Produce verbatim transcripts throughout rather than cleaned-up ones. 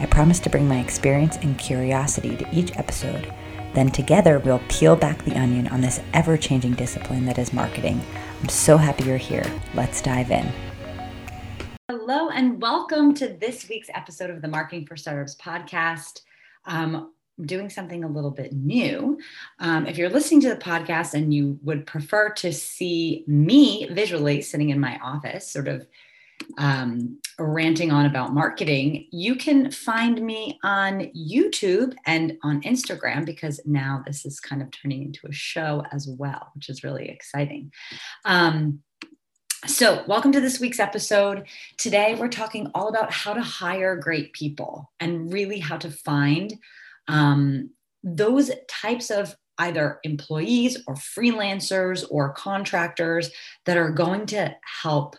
I promise to bring my experience and curiosity to each episode. Then together, we'll peel back the onion on this ever-changing discipline that is marketing. I'm so happy you're here. Let's dive in. Hello, and welcome to this week's episode of the Marketing for Startups podcast. Um, I'm doing something a little bit new. Um, if you're listening to the podcast and you would prefer to see me visually sitting in my office, sort of Um, ranting on about marketing, you can find me on YouTube and on Instagram, because now this is kind of turning into a show as well, which is really exciting. Um, so welcome to this week's episode. Today, we're talking all about how to hire great people and really how to find um, those types of either employees or freelancers or contractors that are going to help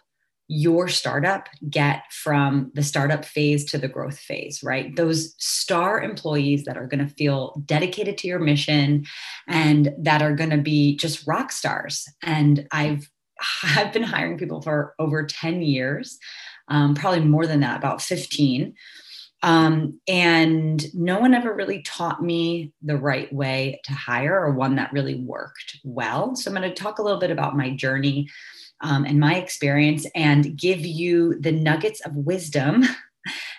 your startup get from the startup phase to the growth phase, right? Those star employees that are going to feel dedicated to your mission and that are going to be just rock stars. And I've I've been hiring people for over ten years, um, probably more than that, about fifteen. Um, and no one ever really taught me the right way to hire or one that really worked well. So I'm going to talk a little bit about my journey Um, and my experience, and give you the nuggets of wisdom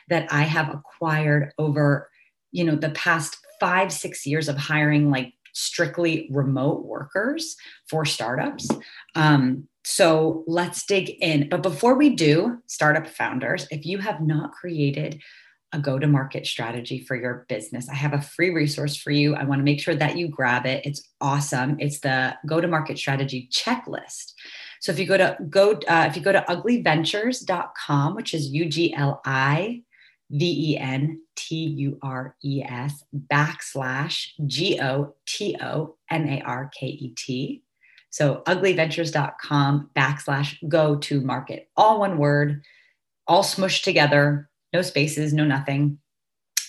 that I have acquired over, you know, the past five, six years of hiring like strictly remote workers for startups. Um, so let's dig in. But before we do, startup founders, if you have not created a go-to-market strategy for your business, I have a free resource for you. I want to make sure that you grab it. It's awesome. It's the go-to-market strategy checklist. So if you go to go uh, if you go to ugly ventures dot com, which is U G L I V E N T U R E S backslash G O T O M A R K E T. So ugly ventures dot com backslash go to market, all one word, all smushed together. No spaces, no nothing.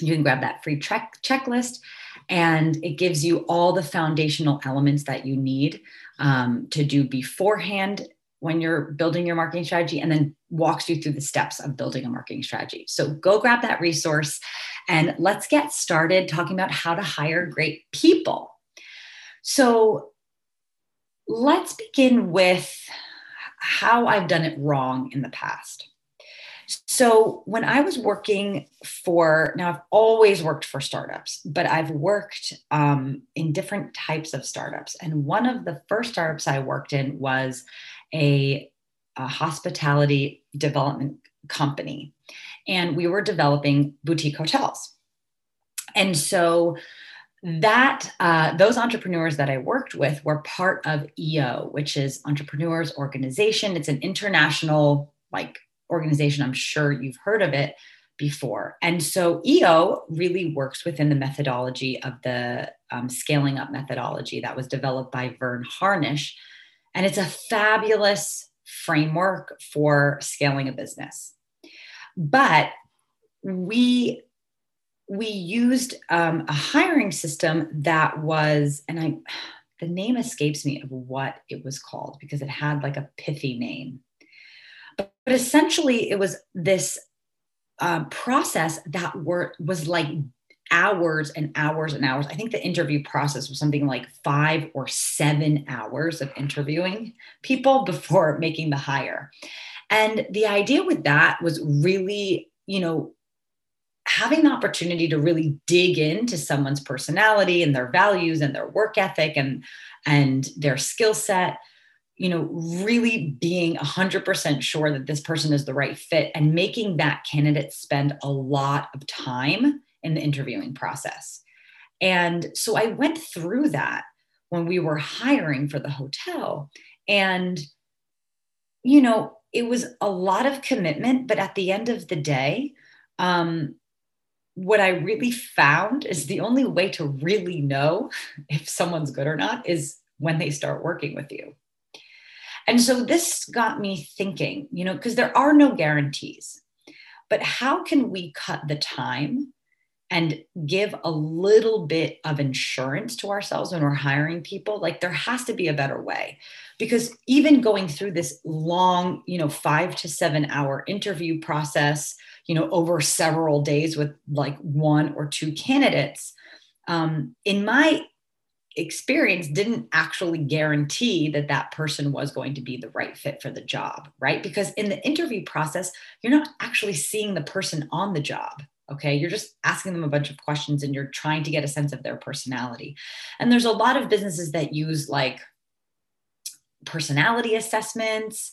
You can grab that free check checklist, and it gives you all the foundational elements that you need um, to do beforehand when you're building your marketing strategy, and then walks you through the steps of building a marketing strategy. So go grab that resource, and let's get started talking about how to hire great people. So let's begin with how I've done it wrong in the past. So when I was working for, now I've always worked for startups, but I've worked um, in different types of startups. And one of the first startups I worked in was a, a hospitality development company. And we were developing boutique hotels. And so that uh, those entrepreneurs that I worked with were part of E O, which is Entrepreneurs Organization. It's an international, like, organization. I'm sure you've heard of it before. And so E O really works within the methodology of the um, scaling up methodology that was developed by Vern Harnish. And it's a fabulous framework for scaling a business. But we, we used um, a hiring system that was, and I, the name escapes me of what it was called because it had like a pithy name. But essentially, it was this uh, process that were, was like hours and hours and hours. I think the interview process was something like five or seven hours of interviewing people before making the hire. And the idea with that was really, you know, having the opportunity to really dig into someone's personality and their values and their work ethic and, and their skill set. You know, really being one hundred percent sure that this person is the right fit and making that candidate spend a lot of time in the interviewing process. And so I went through that when we were hiring for the hotel. And, you know, it was a lot of commitment, but at the end of the day, um, what I really found is the only way to really know if someone's good or not is when they start working with you. And so this got me thinking, you know, because there are no guarantees, but how can we cut the time and give a little bit of insurance to ourselves when we're hiring people? Like, there has to be a better way, because even going through this long, you know, five to seven hour interview process, you know, over several days with like one or two candidates, um, in my experience, didn't actually guarantee that that person was going to be the right fit for the job, right? Because in the interview process, you're not actually seeing the person on the job. Okay, you're just asking them a bunch of questions and you're trying to get a sense of their personality. And there's a lot of businesses that use like personality assessments.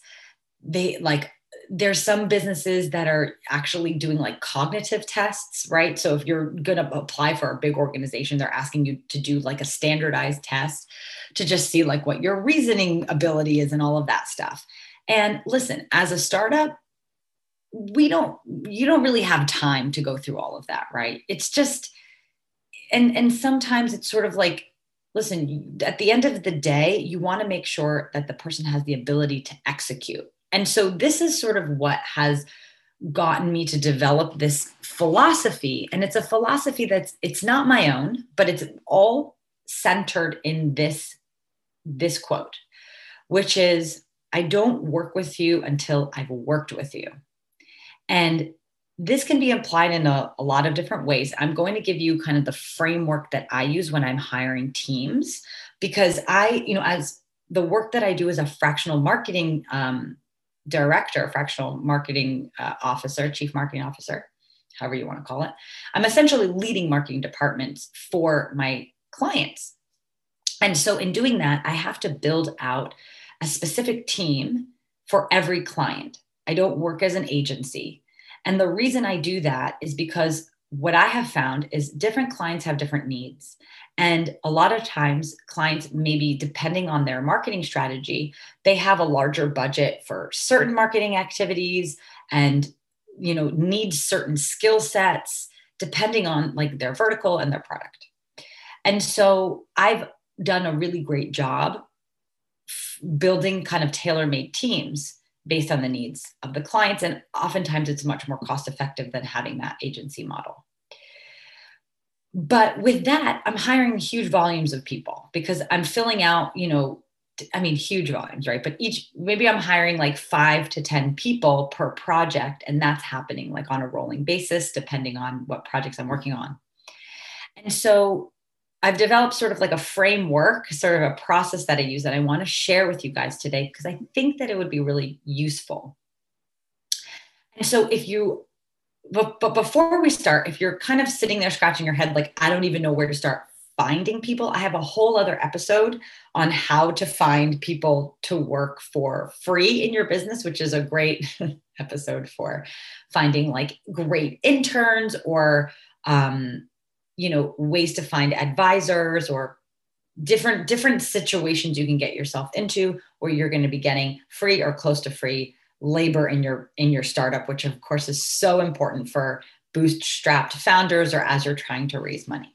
They like, there's some businesses that are actually doing like cognitive tests, right? So if you're gonna apply for a big organization, they're asking you to do like a standardized test to just see like what your reasoning ability is and all of that stuff. And listen, as a startup, we don't, you don't really have time to go through all of that, right? It's just, and, and sometimes it's sort of like, listen, at the end of the day, you want to make sure that the person has the ability to execute. And so this is sort of what has gotten me to develop this philosophy. And it's a philosophy that's, it's not my own, but it's all centered in this, this quote, which is, I don't work with you until I've worked with you. And this can be applied in a, a lot of different ways. I'm going to give you kind of the framework that I use when I'm hiring teams, because I, you know, as the work that I do as a fractional marketing um, director, fractional marketing uh, officer, chief marketing officer, however you want to call it, I'm essentially leading marketing departments for my clients. And so in doing that, I have to build out a specific team for every client. I don't work as an agency. And the reason I do that is because what I have found is different clients have different needs. And a lot of times clients, maybe depending on their marketing strategy, they have a larger budget for certain marketing activities and, you know, need certain skill sets depending on like their vertical and their product. And so I've done a really great job building kind of tailor-made teams based on the needs of the clients. And oftentimes it's much more cost-effective than having that agency model. But with that, I'm hiring huge volumes of people because I'm filling out, you know, I mean, huge volumes, right? But each, maybe I'm hiring like five to ten people per project. And that's happening like on a rolling basis, depending on what projects I'm working on. And so I've developed sort of like a framework, sort of a process that I use that I want to share with you guys today, because I think that it would be really useful. And so if you, but, but before we start, if you're kind of sitting there scratching your head, like, I don't even know where to start finding people, I have a whole other episode on how to find people to work for free in your business, which is a great episode for finding like great interns or, um, you know, ways to find advisors or different, different situations you can get yourself into where you're going to be getting free or close to free labor in your, in your startup, which of course is so important for bootstrapped founders or as you're trying to raise money.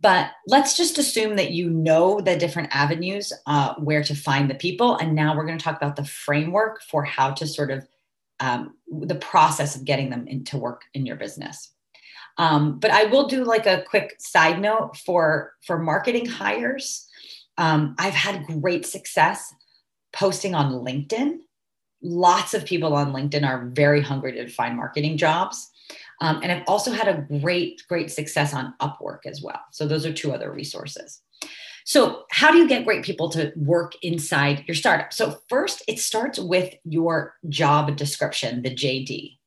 But let's just assume that you know the different avenues uh, where to find the people. And now we're going to talk about the framework for how to sort of um, the process of getting them into work in your business. Um, but I will do like a quick side note for, for marketing hires. Um, I've had great success posting on LinkedIn. Lots of people on LinkedIn are very hungry to find marketing jobs. Um, and I've also had a great, great success on Upwork as well. So those are two other resources. So how do you get great people to work inside your startup? So first, it starts with your job description, the J D.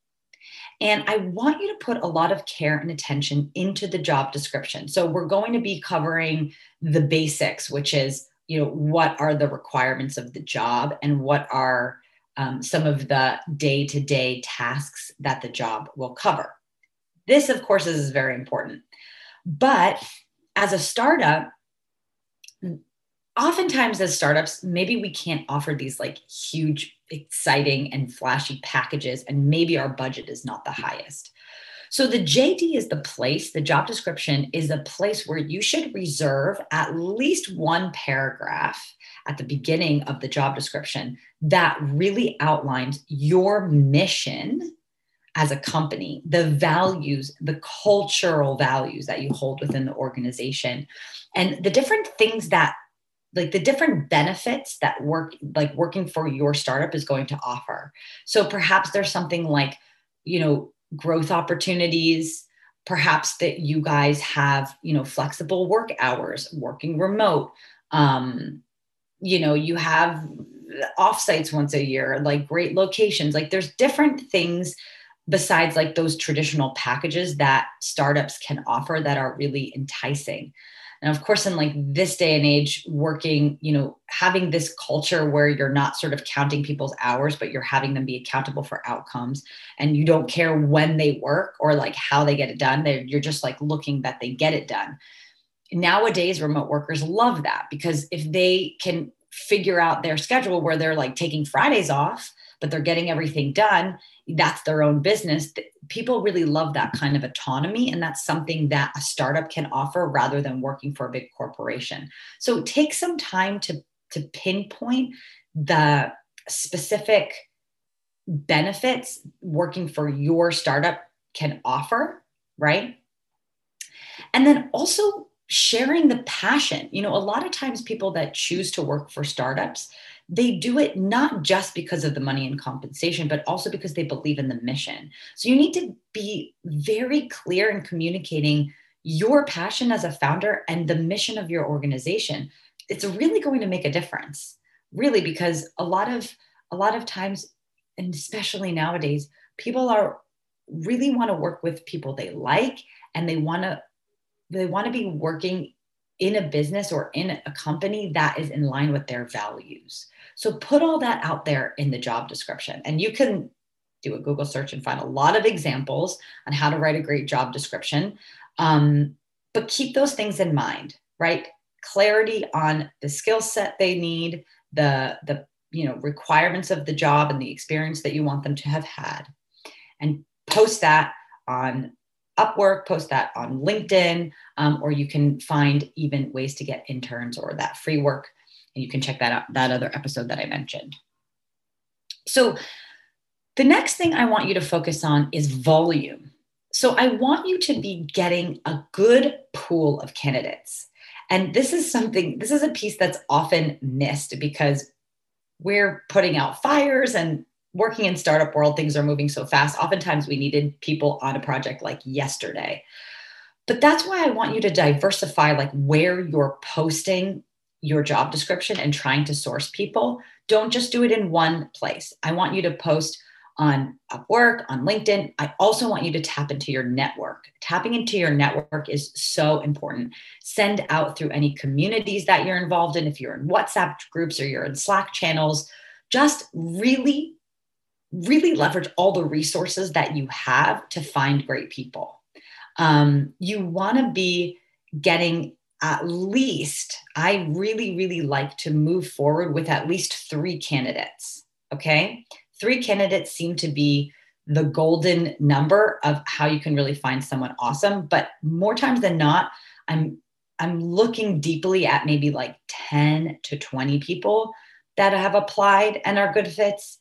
And I want you to put a lot of care and attention into the job description. So we're going to be covering the basics, which is, you know, what are the requirements of the job and what are um, some of the day-to-day tasks that the job will cover. This, of course, is very important. But as a startup, oftentimes as startups, maybe we can't offer these like huge, exciting and flashy packages, and maybe our budget is not the highest. So the J D is the place, the job description is a place where you should reserve at least one paragraph at the beginning of the job description that really outlines your mission as a company, the values, the cultural values that you hold within the organization, and the different things that, like the different benefits that work, like working for your startup is going to offer. So perhaps there's something like, you know, growth opportunities, perhaps that you guys have, you know, flexible work hours, working remote, um, you know, you have offsites once a year, like great locations, like there's different things besides like those traditional packages that startups can offer that are really enticing. And of course, in like this day and age, working, you know, having this culture where you're not sort of counting people's hours, but you're having them be accountable for outcomes, and you don't care when they work or like how they get it done. They're, you're just like looking that they get it done. Nowadays, remote workers love that, because if they can figure out their schedule where they're like taking Fridays off, but they're getting everything done, that's their own business. People really love that kind of autonomy. And that's something that a startup can offer rather than working for a big corporation. So take some time to, to pinpoint the specific benefits working for your startup can offer, right? And then also sharing the passion. You know, a lot of times people that choose to work for startups, they do it not just because of the money and compensation, but also because they believe in the mission. So you need to be very clear in communicating your passion as a founder and the mission of your organization. It's really going to make a difference, really, because a lot of a lot of times, and especially nowadays, people are really want to work with people they like, and they want to they want to be working in a business or in a company that is in line with their values. So put all that out there in the job description, and you can do a Google search and find a lot of examples on how to write a great job description. Um, but keep those things in mind, right? Clarity on the skill set they need, the, the you know requirements of the job and the experience that you want them to have had. And post that on Upwork, post that on LinkedIn, um, or you can find even ways to get interns or that free work. And you can check that out, that other episode that I mentioned. So the next thing I want you to focus on is volume. So I want you to be getting a good pool of candidates. And this is something, this is a piece that's often missed, because we're putting out fires and working in startup world, things are moving so fast. Oftentimes we needed people on a project like yesterday. But that's why I want you to diversify like where you're posting your job description and trying to source people. Don't just do it in one place. I want you to post on Upwork, on LinkedIn. I also want you to tap into your network. Tapping into your network is so important. Send out through any communities that you're involved in. If you're in WhatsApp groups or you're in Slack channels, just really really leverage all the resources that you have to find great people. Um, you want to be getting at least, I really, really like to move forward with at least three candidates. Okay. Three candidates seem to be the golden number of how you can really find someone awesome. But more times than not, I'm, I'm looking deeply at maybe like ten to twenty people that have applied and are good fits,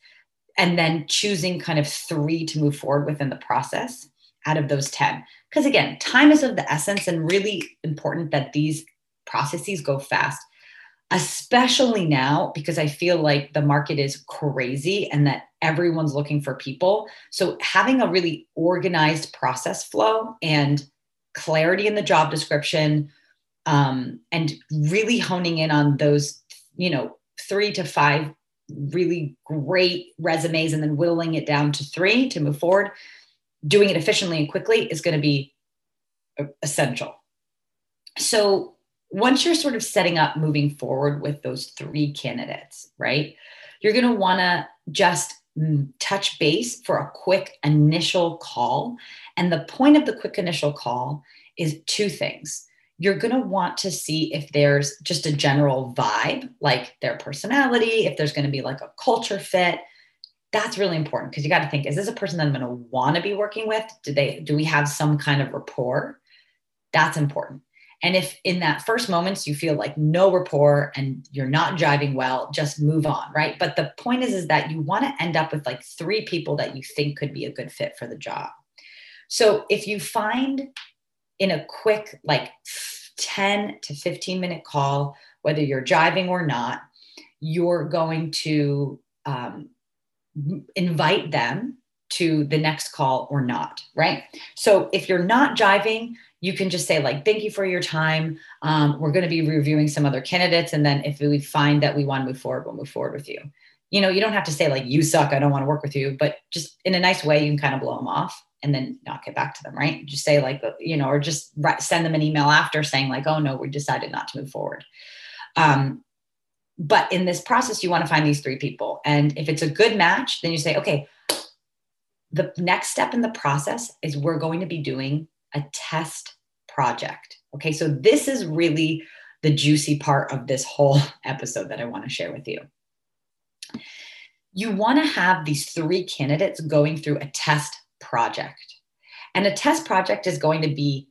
and then choosing kind of three to move forward within the process out of those ten. Because again, time is of the essence, and really important that these processes go fast, especially now, because I feel like the market is crazy and that everyone's looking for people. So having a really organized process flow and clarity in the job description, um, and really honing in on those, you know, three to five really great resumes, and then whittling it down to three to move forward, doing it efficiently and quickly is going to be essential. So once you're sort of setting up moving forward with those three candidates, right, you're going to want to just touch base for a quick initial call. And the point of the quick initial call is two things. You're going to want to see if there's just a general vibe, like their personality, if there's going to be like a culture fit, That's really important, because you got to think, is this a person that I'm going to want to be working with? Do they, do we have some kind of rapport? That's important. And if in that first moments you feel like no rapport and you're not jiving well, just move on, right? But the point is, is that you want to end up with like three people that you think could be a good fit for the job. So if you find in a quick, like ten to fifteen minute call, whether you're jiving or not, you're going to um, invite them to the next call or not, right? So if you're not jiving, you can just say like, thank you for your time. Um, we're going to be reviewing some other candidates. And then if we find that we want to move forward, we'll move forward with you. You know, you don't have to say like, you suck, I don't want to work with you, but just in a nice way, you can kind of blow them off and then not get back to them, right? Just say like, you know, or just send them an email after saying like, oh no, we decided not to move forward. Um, but in this process, you want to find these three people. And if it's a good match, then you say, okay, the next step in the process is we're going to be doing a test project. Okay, so this is really the juicy part of this whole episode that I want to share with you. You want to have these three candidates going through a test project. And a test project is going to be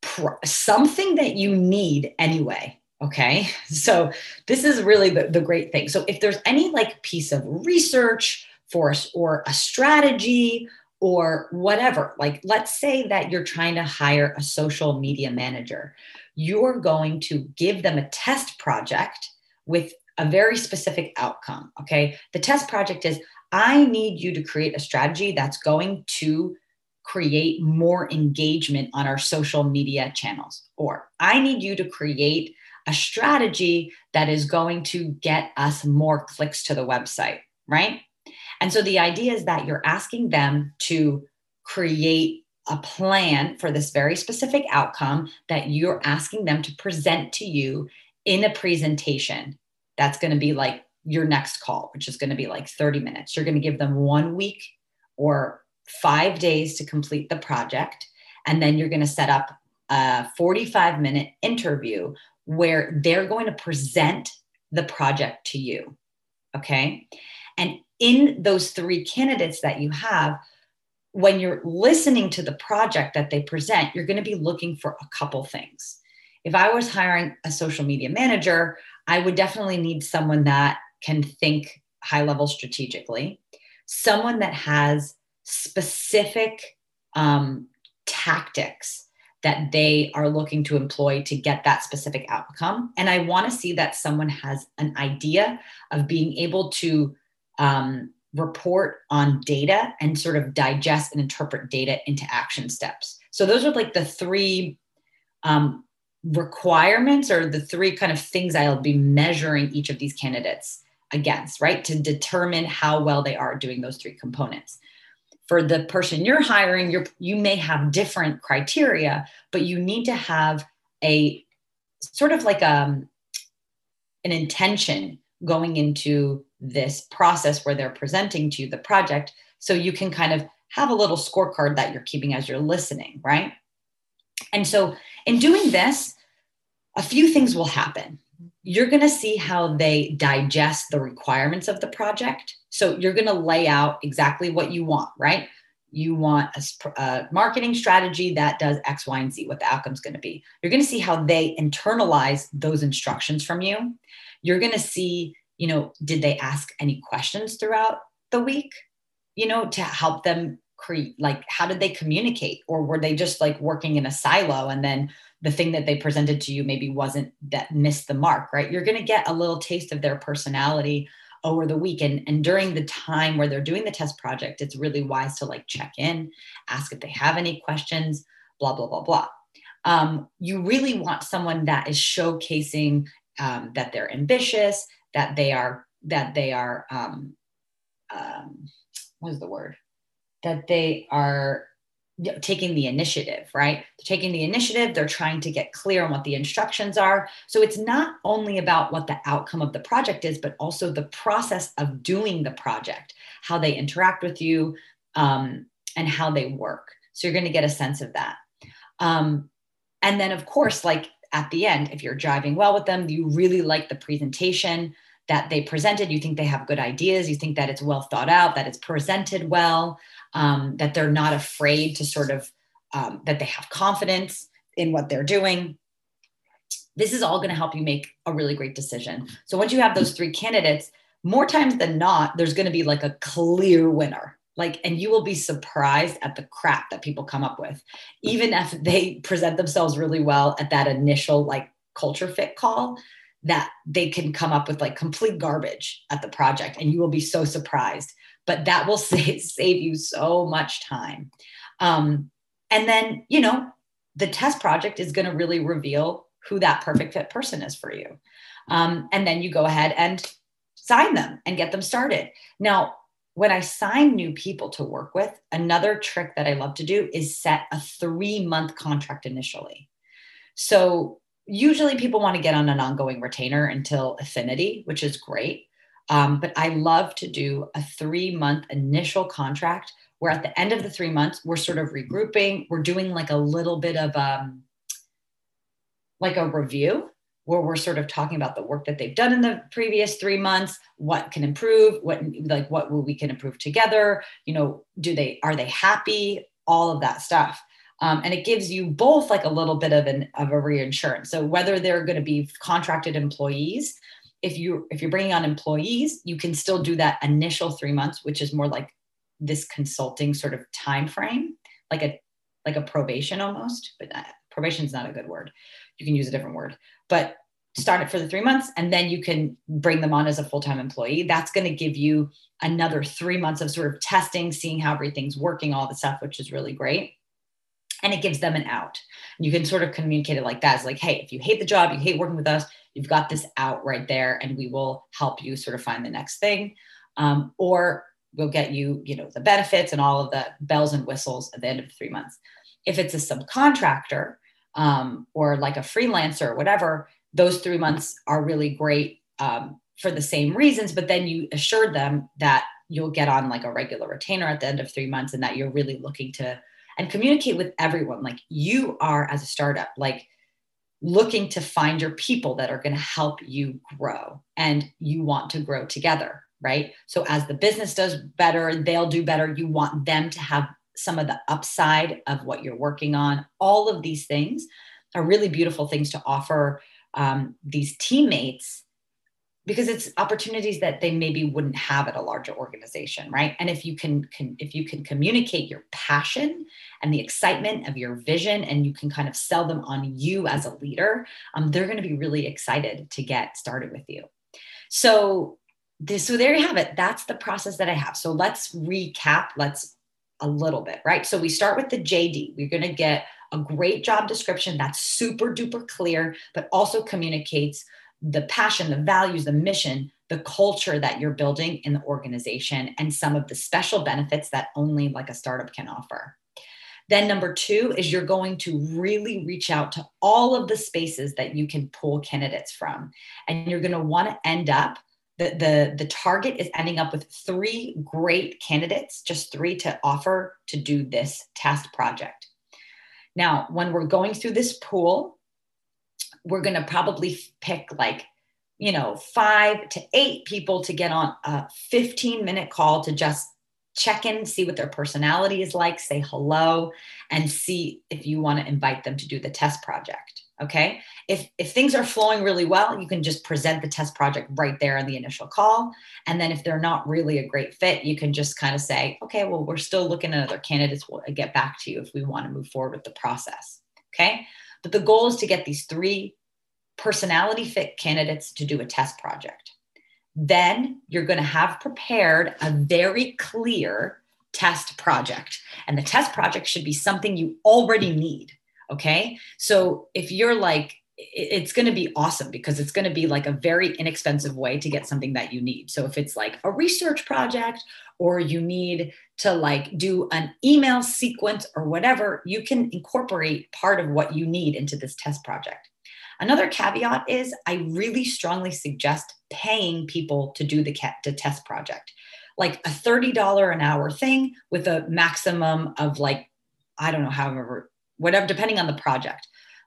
pr- something that you need anyway. Okay, so this is really the, the great thing. So if there's any like piece of research for us or a strategy or whatever, like let's say that you're trying to hire a social media manager, you're going to give them a test project with a very specific outcome. Okay, the test project is, I need you to create a strategy that's going to create more engagement on our social media channels, or I need you to create a strategy that is going to get us more clicks to the website, right? And so the idea is that you're asking them to create a plan for this very specific outcome that you're asking them to present to you in a presentation. That's going to be like your next call, which is going to be like thirty minutes. You're going to give them one week or five days to complete the project. And then you're going to set up a forty-five minute interview where they're going to present the project to you, okay? And in those three candidates that you have, when you're listening to the project that they present, you're going to be looking for a couple things. If I was hiring a social media manager, I would definitely need someone that can think high level strategically, someone that has specific um, tactics that they are looking to employ to get that specific outcome. And I want to see that someone has an idea of being able to um, report on data and sort of digest and interpret data into action steps. So those are like the three um, requirements, or the three kind of things I'll be measuring each of these candidates against, right? To determine how well they are doing those three components. For the person you're hiring, you're, you may have different criteria, but you need to have a sort of like a, an intention going into this process where they're presenting to you the project, so you can kind of have a little scorecard that you're keeping as you're listening, right? And so in doing this, a few things will happen. You're going to see how they digest the requirements of the project. So you're going to lay out exactly what you want, right? You want a, a marketing strategy that does X, Y, and Z, what the outcome's going to be. You're going to see how they internalize those instructions from you. You're going to see, you know, did they ask any questions throughout the week, you know, to help them create, like, how did they communicate? Or were they just like working in a silo, and then the thing that they presented to you maybe wasn't, that missed the mark, right? You're going to get a little taste of their personality over the week. And, and during the time where they're doing the test project, it's really wise to like check in, ask if they have any questions, blah, blah, blah, blah. Um, you really want someone that is showcasing um, that they're ambitious, that they are, that they are, um, um, what is the word? That they are taking the initiative, right? They're taking the initiative. They're trying to get clear on what the instructions are. So it's not only about what the outcome of the project is, but also the process of doing the project, how they interact with you, um, and how they work. So you're going to get a sense of that. Um, and then of course, like at the end, if you're jiving well with them, you really like the presentation, that they presented. You think they have good ideas. You think that it's well thought out, that it's presented well, um, that they're not afraid to sort of, um, that they have confidence in what they're doing. This is all going to help you make a really great decision. So once you have those three candidates, more times than not, there's going to be like a clear winner. Like, and you will be surprised at the crap that people come up with, even if they present themselves really well at that initial like culture fit call, that they can come up with like complete garbage at the project, and you will be so surprised. But that will save, save you so much time. Um, and then, you know, the test project is going to really reveal who that perfect fit person is for you. Um, and then you go ahead and sign them and get them started. Now, when I sign new people to work with, another trick that I love to do is set a three-month contract initially. So usually people want to get on an ongoing retainer until affinity, which is great. Um, but I love to do a three-month initial contract where at the end of the three months, we're sort of regrouping. We're doing like a little bit of um, like a review, where we're sort of talking about the work that they've done in the previous three months, what can improve, what like what we can improve together, you know, do they, are they happy, all of that stuff. Um, and it gives you both like a little bit of an of a reinsurance. So whether they're going to be contracted employees, if you if you're bringing on employees, you can still do that initial three months, which is more like this consulting sort of time frame, like a like a probation almost, but not, probation is not a good word. You can use a different word, but start it for the three months and then you can bring them on as a full-time employee. That's going to give you another three months of sort of testing, seeing how everything's working, all the stuff, which is really great. And it gives them an out. And you can sort of communicate it like that. It's like, hey, if you hate the job, you hate working with us, you've got this out right there and we will help you sort of find the next thing. Um, or we'll get you, you know, the benefits and all of the bells and whistles at the end of three months. If it's a subcontractor, Um, or like a freelancer or whatever, those three months are really great um, for the same reasons, but then you assured them that you'll get on like a regular retainer at the end of three months and that you're really looking to, and communicate with everyone. Like you are as a startup, like looking to find your people that are going to help you grow and you want to grow together, right? So as the business does better, they'll do better. You want them to have some of the upside of what you're working on. All of these things are really beautiful things to offer um, these teammates, because it's opportunities that they maybe wouldn't have at a larger organization, right? And if you can, can, if you can communicate your passion and the excitement of your vision, and you can kind of sell them on you as a leader, um, they're going to be really excited to get started with you. So this, so there you have it. That's the process that I have. So let's recap. Let's a little bit, right? So we start with the J D. We're going to get a great job description that's super duper clear, but also communicates the passion, the values, the mission, the culture that you're building in the organization, and some of the special benefits that only like a startup can offer. Then number two is you're going to really reach out to all of the spaces that you can pull candidates from. And you're going to want to end up The, the, the target is ending up with three great candidates, just three to offer to do this test project. Now, when we're going through this pool, we're going to probably pick like, you know, five to eight people to get on a fifteen minute call to just check in, see what their personality is like, say hello, and see if you want to invite them to do the test project. Okay. If, if things are flowing really well, you can just present the test project right there in the initial call. And then if they're not really a great fit, you can just kind of say, okay, well, we're still looking at other candidates. We'll get back to you if we want to move forward with the process. Okay. But the goal is to get these three personality fit candidates to do a test project. Then you're going to have prepared a very clear test project. And the test project should be something you already need. Okay. So if you're like, it's going to be awesome because it's going to be like a very inexpensive way to get something that you need. So if it's like a research project, or you need to like do an email sequence or whatever, you can incorporate part of what you need into this test project. Another caveat is I really strongly suggest paying people to do the, the test project, like a thirty dollars an hour thing with a maximum of like, I don't know, however, whatever, depending on the project.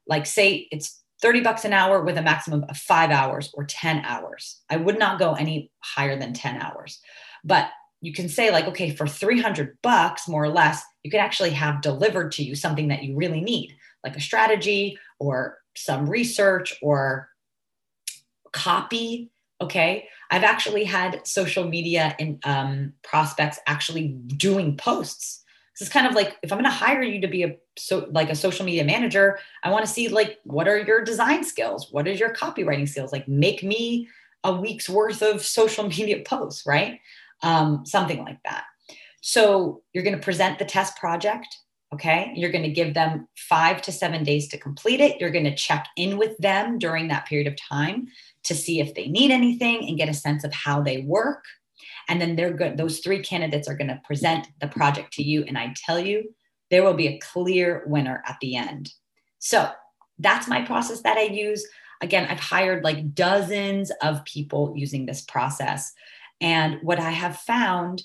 Like say it's thirty bucks an hour with a maximum of five hours or ten hours. I would not go any higher than ten hours, but you can say like, okay, for three hundred bucks, more or less, you could actually have delivered to you something that you really need, like a strategy or some research or copy. Okay. I've actually had social media and um, prospects actually doing posts. This is kind of like, if I'm going to hire you to be a, so like a social media manager, I want to see like, what are your design skills? What is your copywriting skills? Like make me a week's worth of social media posts, right? Um, something like that. So you're going to present the test project. Okay. You're going to give them five to seven days to complete it. You're going to check in with them during that period of time to see if they need anything and get a sense of how they work. And then they're good. Those three candidates are going to present the project to you. And I tell you, there will be a clear winner at the end. So that's my process that I use. Again, I've hired like dozens of people using this process. And what I have found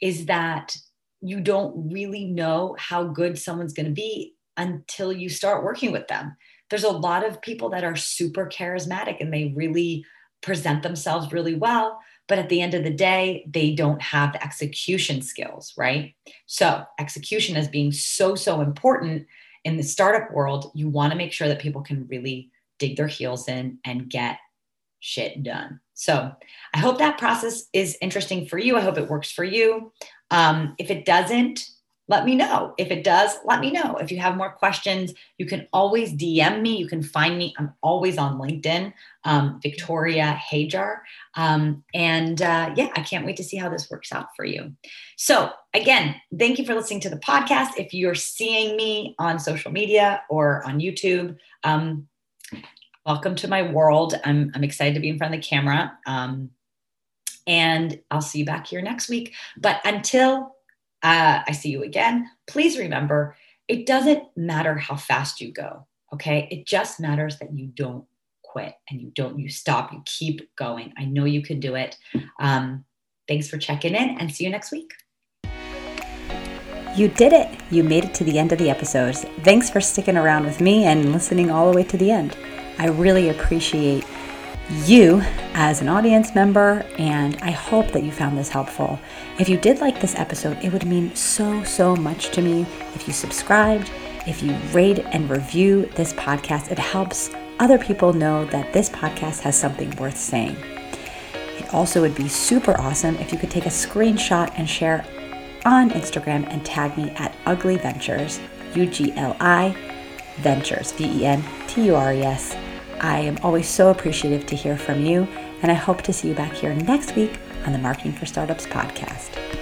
is that you don't really know how good someone's going to be until you start working with them. There's a lot of people that are super charismatic and they really present themselves really well, but at the end of the day, they don't have the execution skills, right? So execution is being so, so important in the startup world. You want to make sure that people can really dig their heels in and get shit done. So I hope that process is interesting for you. I hope it works for you. Um, if it doesn't, let me know. If it does, let me know. If you have more questions, you can always D M me. You can find me. I'm always on LinkedIn, um, Victoria Hajar. Um, and uh, yeah, I can't wait to see how this works out for you. So again, thank you for listening to the podcast. If you're seeing me on social media or on YouTube, um, welcome to my world. I'm, I'm excited to be in front of the camera. Um, and I'll see you back here next week. But until uh, I see you again, please remember, it doesn't matter how fast you go. Okay. It just matters that you don't quit and you don't, you stop, you keep going. I know you can do it. Um, thanks for checking in and see you next week. You did it. You made it to the end of the episode. Thanks for sticking around with me and listening all the way to the end. I really appreciate you as an audience member, and I hope that you found this helpful. If you did like this episode, it would mean so, so much to me if you subscribed, if you rate and review this podcast. It helps other people know that this podcast has something worth saying. It also would be super awesome if you could take a screenshot and share on Instagram and tag me at Ugly Ventures, U G L I Ventures, V E N T U R E S. I am always so appreciative to hear from you, and I hope to see you back here next week on the Marketing for Startups podcast.